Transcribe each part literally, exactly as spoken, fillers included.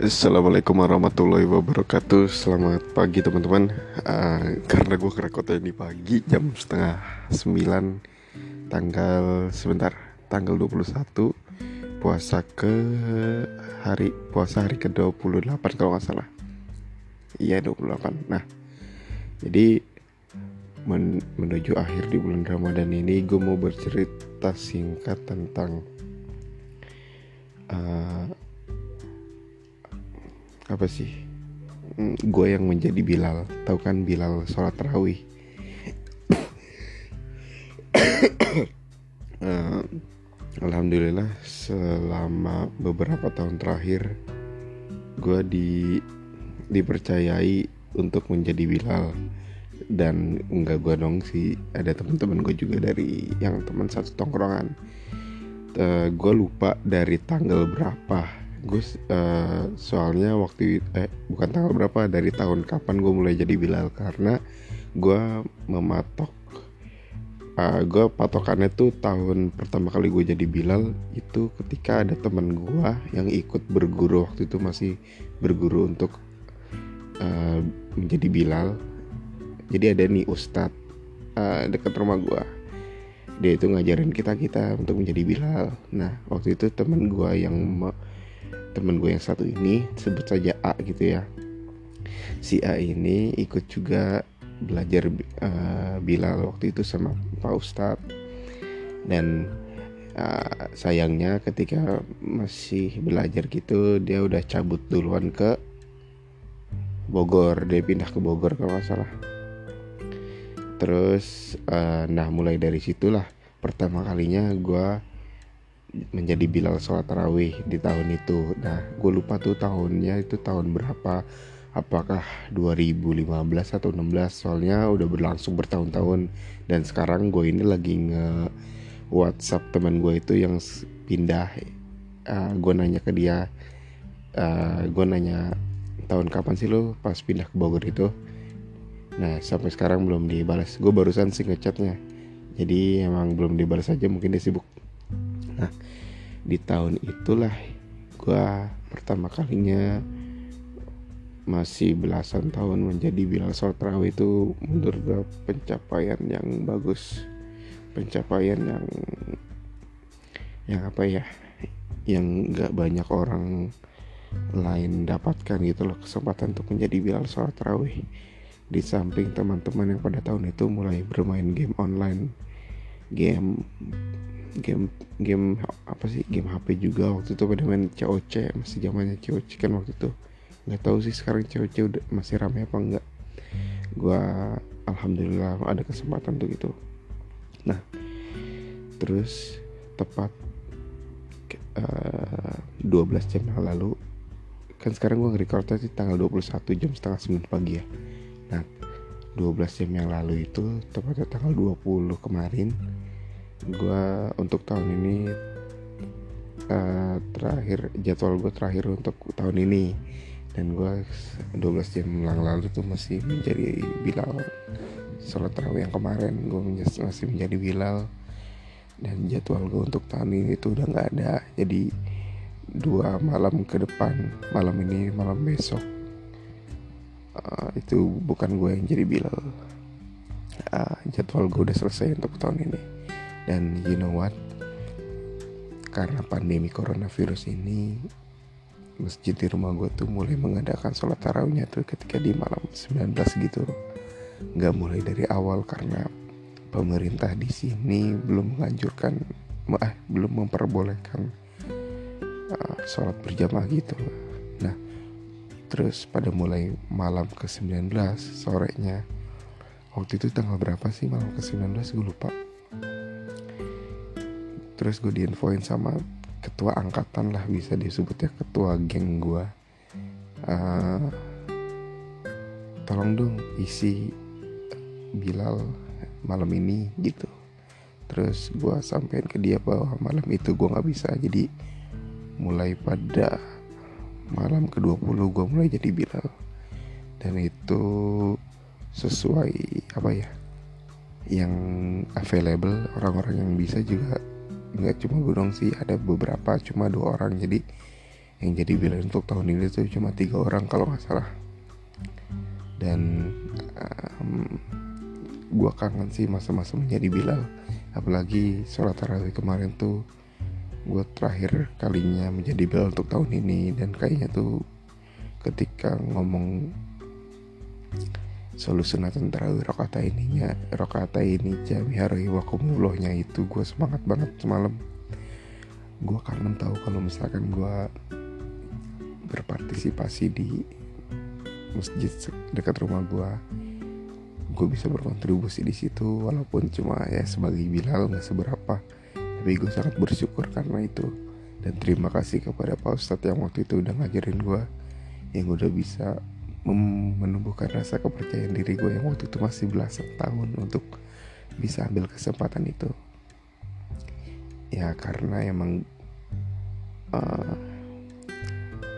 Assalamualaikum warahmatullahi wabarakatuh. Selamat pagi teman-teman. uh, Karena gue kerekodnya di pagi jam setengah sembilan, tanggal sebentar tanggal dua puluh satu, puasa ke hari puasa hari ke dua puluh delapan kalau gak salah. Iya dua puluh delapan. Nah, jadi men- menuju akhir di bulan Ramadan ini, gue mau bercerita singkat tentang uh, apa sih, gue yang menjadi Bilal. Tahu kan Bilal sholat tarawih? uh, Alhamdulillah, selama beberapa tahun terakhir gue di dipercayai untuk menjadi Bilal. Dan enggak gue dong sih, ada teman-teman gue juga dari yang teman satu tongkrongan. uh, Gue lupa dari tanggal berapa gue uh, soalnya waktu eh bukan tanggal berapa, dari tahun kapan gue mulai jadi Bilal, karena gue mematok uh, gue patokannya tuh tahun pertama kali gue jadi Bilal itu ketika ada teman gue yang ikut berguru, waktu itu masih berguru untuk uh, menjadi Bilal. Jadi ada nih ustadz uh, dekat rumah gue, dia itu ngajarin kita kita untuk menjadi Bilal. Nah waktu itu teman gue yang me- temen gue yang satu ini, sebut saja A gitu ya, si A ini ikut juga belajar uh, Bilal waktu itu sama Pak Ustadz. Dan uh, sayangnya ketika masih belajar gitu, dia udah cabut duluan ke Bogor, dia pindah ke Bogor kalau gak salah. Terus uh, nah mulai dari situlah pertama kalinya gue menjadi Bilal sholat tarawih di tahun itu. Nah gue lupa tuh tahunnya itu tahun berapa, apakah dua ribu lima belas atau dua ribu enam belas, soalnya udah berlangsung bertahun-tahun. Dan sekarang gue ini lagi nge WhatsApp teman gue itu yang pindah. uh, Gue nanya ke dia, uh, gue nanya tahun kapan sih lo pas pindah ke Bogor itu. Nah sampai sekarang belum dibalas, gue barusan sih ngechatnya, jadi emang belum dibalas aja, mungkin dia sibuk. Nah, di tahun itulah gue pertama kalinya, masih belasan tahun, menjadi Bilal sholat tarawih. Itu menurut gue pencapaian yang bagus, pencapaian yang yang apa ya, yang gak banyak orang lain dapatkan gitu loh, kesempatan untuk menjadi Bilal sholat tarawih. Di samping teman-teman yang pada tahun itu mulai bermain game online, game game game apa sih game H P juga waktu itu, pada main C O C, masih zamannya C O C kan waktu itu. Nggak tahu sih sekarang C O C udah masih ramai apa enggak. Gua alhamdulillah ada kesempatan tuh gitu. Nah terus tepat uh, dua belas jam yang lalu, kan sekarang gua nge-recordnya di tanggal dua puluh satu jam setengah sembilan pagi ya. Nah dua belas jam yang lalu itu, tepatnya tanggal dua puluh kemarin, gue untuk tahun ini uh, terakhir jadwal gue terakhir untuk tahun ini. Dan gue dua belas jam yang lalu tuh masih menjadi Bilal sholat tarawih yang kemarin, gue menj- masih menjadi Bilal. Dan jadwal gue untuk tahun ini tuh udah gak ada. Jadi dua malam ke depan, malam ini malam besok, uh, itu bukan gue yang jadi Bilal. uh, Jadwal gue udah selesai untuk tahun ini. Dan you know what, karena pandemi coronavirus ini, masjid di rumah gue tuh mulai mengadakan sholat tarawihnya tuh ketika di malam sembilan belas gitu. Gak mulai dari awal karena pemerintah di sini belum menganjurkan, eh, belum memperbolehkan uh, sholat berjamaah gitu. Nah terus pada mulai malam ke sembilan belas sorenya, waktu itu tanggal berapa sih malam ke sembilan belas gue lupa. Terus gue diinfoin sama ketua angkatan lah, bisa disebutnya ketua geng gue, uh, tolong dong isi Bilal malam ini gitu. Terus gue sampein ke dia bahwa malam itu gue gak bisa, jadi mulai pada malam ke dua puluh gue mulai jadi Bilal. Dan itu sesuai apa ya, yang available, orang-orang yang bisa juga, nggak cuma gue dong sih, ada beberapa, cuma dua orang. Jadi yang jadi bilal untuk tahun ini tuh cuma tiga orang kalau nggak salah. Dan um, gue kangen sih masa-masa menjadi bilal, apalagi sholat tarawih kemarin tuh gue terakhir kalinya menjadi bilal untuk tahun ini. Dan kayaknya tuh ketika ngomong solusunatan tarawih rakaat ininya rakaat ini jami'arohi wakumullohnya itu gue semangat banget semalam. Gue kangen tahu kalau misalkan gue berpartisipasi di masjid dekat rumah gue, gue bisa berkontribusi di situ walaupun cuma ya sebagai bilal nggak seberapa, tapi gue sangat bersyukur karena itu. Dan terima kasih kepada Pak Ustadz yang waktu itu udah ngajarin gue, yang udah bisa mem- menumbuhkan rasa kepercayaan diri gue yang waktu itu masih belasan tahun untuk bisa ambil kesempatan itu. Ya karena emang uh,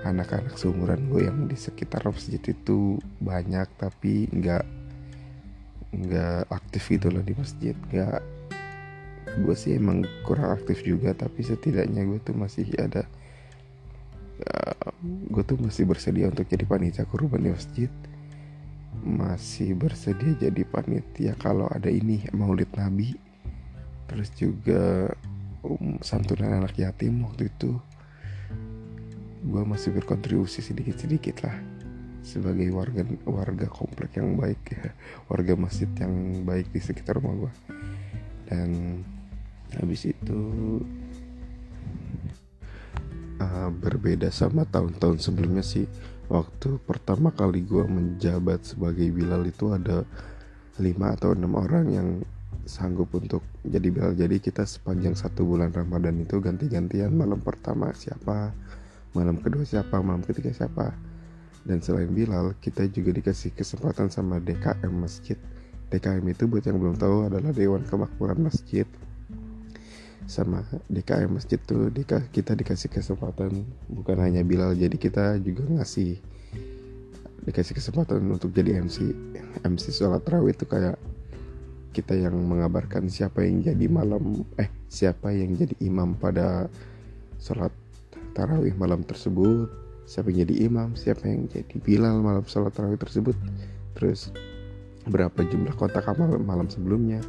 anak-anak seumuran gue yang di sekitar masjid itu banyak, tapi nggak nggak aktif gitu loh di masjid. Nggak, gue sih emang kurang aktif juga, tapi setidaknya gue tuh masih ada uh, gue tuh masih bersedia untuk jadi panitia kurban di masjid, masih bersedia jadi panitia kalau ada ini Maulid Nabi, terus juga Um, santunan anak yatim. Waktu itu gue masih berkontribusi sedikit-sedikit lah sebagai warga warga komplek yang baik ya, warga masjid yang baik di sekitar rumah gue. Dan habis itu uh, berbeda sama tahun-tahun sebelumnya sih, waktu pertama kali gue menjabat sebagai bilal itu ada lima atau enam orang yang sanggup untuk jadi bilal. Jadi kita sepanjang satu bulan Ramadan itu ganti-gantian, malam pertama siapa, malam kedua siapa, malam ketiga siapa. Dan selain bilal, kita juga dikasih kesempatan sama D K M masjid. D K M itu buat yang belum tahu adalah Dewan Kemakmuran Masjid. Sama D K M masjid tuh kita dikasih kesempatan bukan hanya bilal, jadi kita juga ngasih dikasih kesempatan untuk jadi M C. M C sholat tarawih itu kayak kita yang mengabarkan siapa yang jadi malam eh siapa yang jadi imam pada sholat tarawih malam tersebut, siapa yang jadi imam, siapa yang jadi bilal malam sholat tarawih tersebut, terus berapa jumlah kotak amal malam sebelumnya,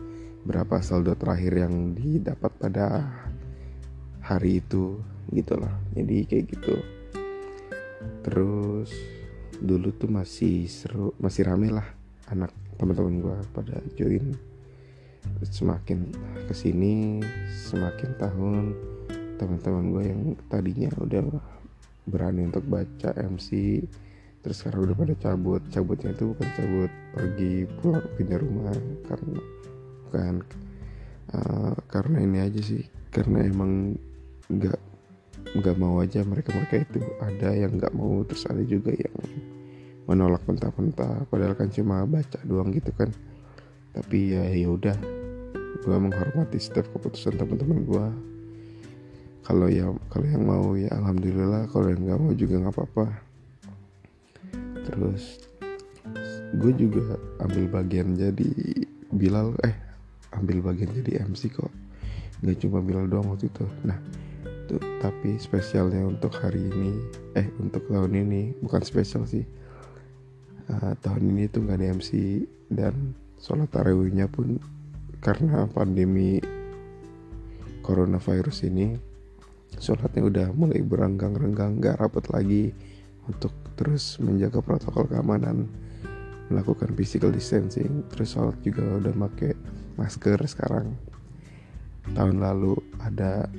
berapa saldo terakhir yang didapat pada hari itu, gitulah. Jadi kayak gitu. Terus dulu tuh masih seru, masih rame lah anak teman-teman gue pada join. Semakin kesini, semakin tahun, teman-teman gue yang tadinya udah berani untuk baca M C, terus sekarang udah pada cabut. Cabutnya itu bukan cabut pergi pulang pindah rumah, karena bukan uh, karena ini aja sih, karena emang nggak nggak mau aja mereka-mereka itu. Ada yang nggak mau, terus ada juga yang menolak mentah-mentah, padahal kan cuma baca doang gitu kan. Tapi ya yaudah, gue menghormati setiap keputusan teman-teman gue. Kalau ya kalau yang mau ya alhamdulillah, kalau yang nggak mau juga nggak apa-apa. Terus gue juga ambil bagian jadi bilal, eh ambil bagian jadi M C kok, nggak cuma bilal doang waktu itu. Nah tuh, tapi spesialnya untuk hari ini, eh untuk tahun ini, bukan spesial sih. Uh, tahun ini tuh gak ada M C, dan sholat tarawihnya pun karena pandemi coronavirus ini sholatnya udah mulai berenggang-renggang, gak rapat lagi untuk terus menjaga protokol keamanan, melakukan physical distancing. Terus sholat juga udah pakai masker sekarang. Tahun lalu ada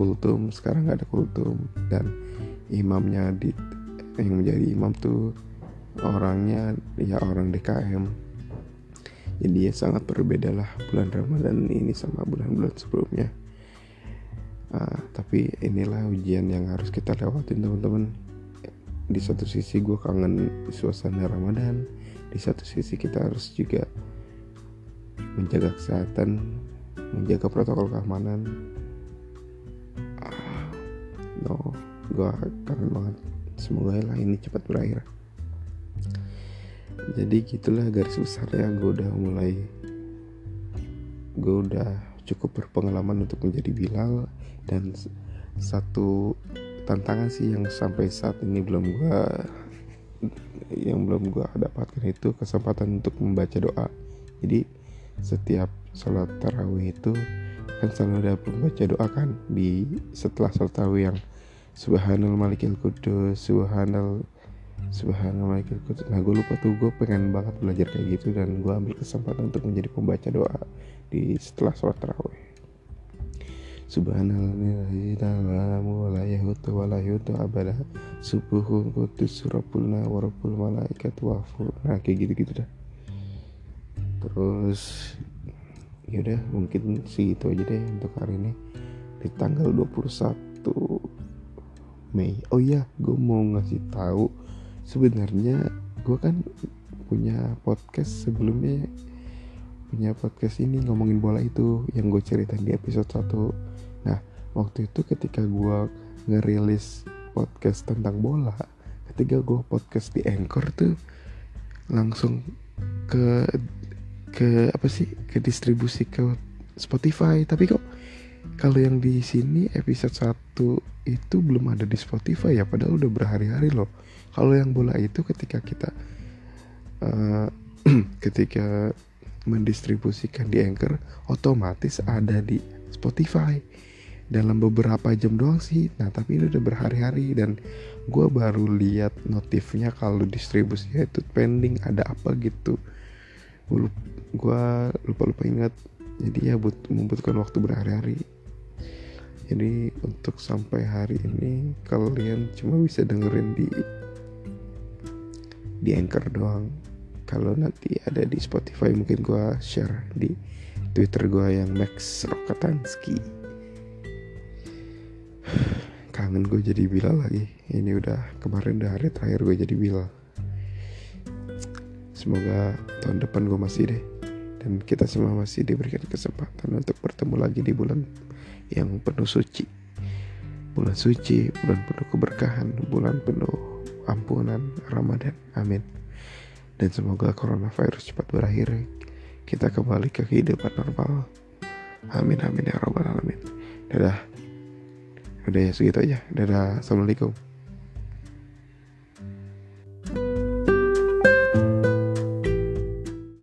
kultum, sekarang gak ada kultum. Dan imamnya Adit yang menjadi imam tuh orangnya ya orang D K M. Jadi ya sangat berbeda lah bulan Ramadan ini sama bulan-bulan sebelumnya. uh, Tapi inilah ujian yang harus kita lewatin teman-teman. Di satu sisi gue kangen suasana Ramadan, di satu sisi kita harus juga menjaga kesehatan, menjaga protokol keamanan. uh, No, gue kangen banget. Semoga lah ini cepat berakhir. Jadi gitulah garis besarnya, gue udah mulai gue udah cukup berpengalaman untuk menjadi bilal. Dan satu tantangan sih yang sampai saat ini belum gue yang belum gue dapatkan itu kesempatan untuk membaca doa. Jadi setiap sholat tarawih itu kan selalu ada membaca doa kan di setelah sholat tarawih yang Subhanal Malikil Kudus, Subhanal Subhanallah. Nah gue lupa tuh, gue pengen banget belajar kayak gitu, dan gue ambil kesempatan untuk menjadi pembaca doa di setelah sholat tarawih. Subhanallah wa la yahutu wa la yahutu abada subuhun quddus rabbuna wa rabbul malaikati wafur. Nah kayak gitu-gitu dah. Terus yaudah mungkin sih itu aja deh untuk hari ini di tanggal dua puluh satu Mei. Oh iya, gue mau ngasih tahu sebenarnya gue kan punya podcast sebelumnya, punya podcast ini ngomongin bola itu yang gue ceritain di episode satu. Nah waktu itu ketika gue ngerilis podcast tentang bola, ketika gue podcast di Anchor tuh langsung ke ke apa sih ke distribusi ke Spotify. Tapi kok kalau yang di sini episode satu itu belum ada di Spotify ya, padahal udah berhari-hari loh. Kalau yang bola itu ketika kita uh, ketika mendistribusikan di Anchor otomatis ada di Spotify dalam beberapa jam doang sih. Nah tapi ini udah berhari-hari, dan gue baru lihat notifnya kalau distribusinya itu pending ada apa gitu. Gue lupa-lupa ingat, jadi ya but- membutuhkan waktu berhari-hari. Jadi untuk sampai hari ini kalian cuma bisa dengerin di di Anchor doang. Kalau nanti ada di Spotify mungkin gue share di Twitter gue yang Max Rokatanski. Kangen gue jadi Bilal lagi. Ini udah kemarin udah hari terakhir gue jadi Bilal. Semoga tahun depan gue masih deh, dan kita semua masih diberikan kesempatan untuk bertemu lagi di bulan yang penuh suci. Bulan suci, bulan penuh keberkahan, bulan penuh ampunan, Ramadhan. Amin. Dan semoga coronavirus cepat berakhir, kita kembali ke kehidupan normal. Amin amin ya rabbal alamin. Dadah. Udah ya segitu aja. Dadah. Assalamualaikum.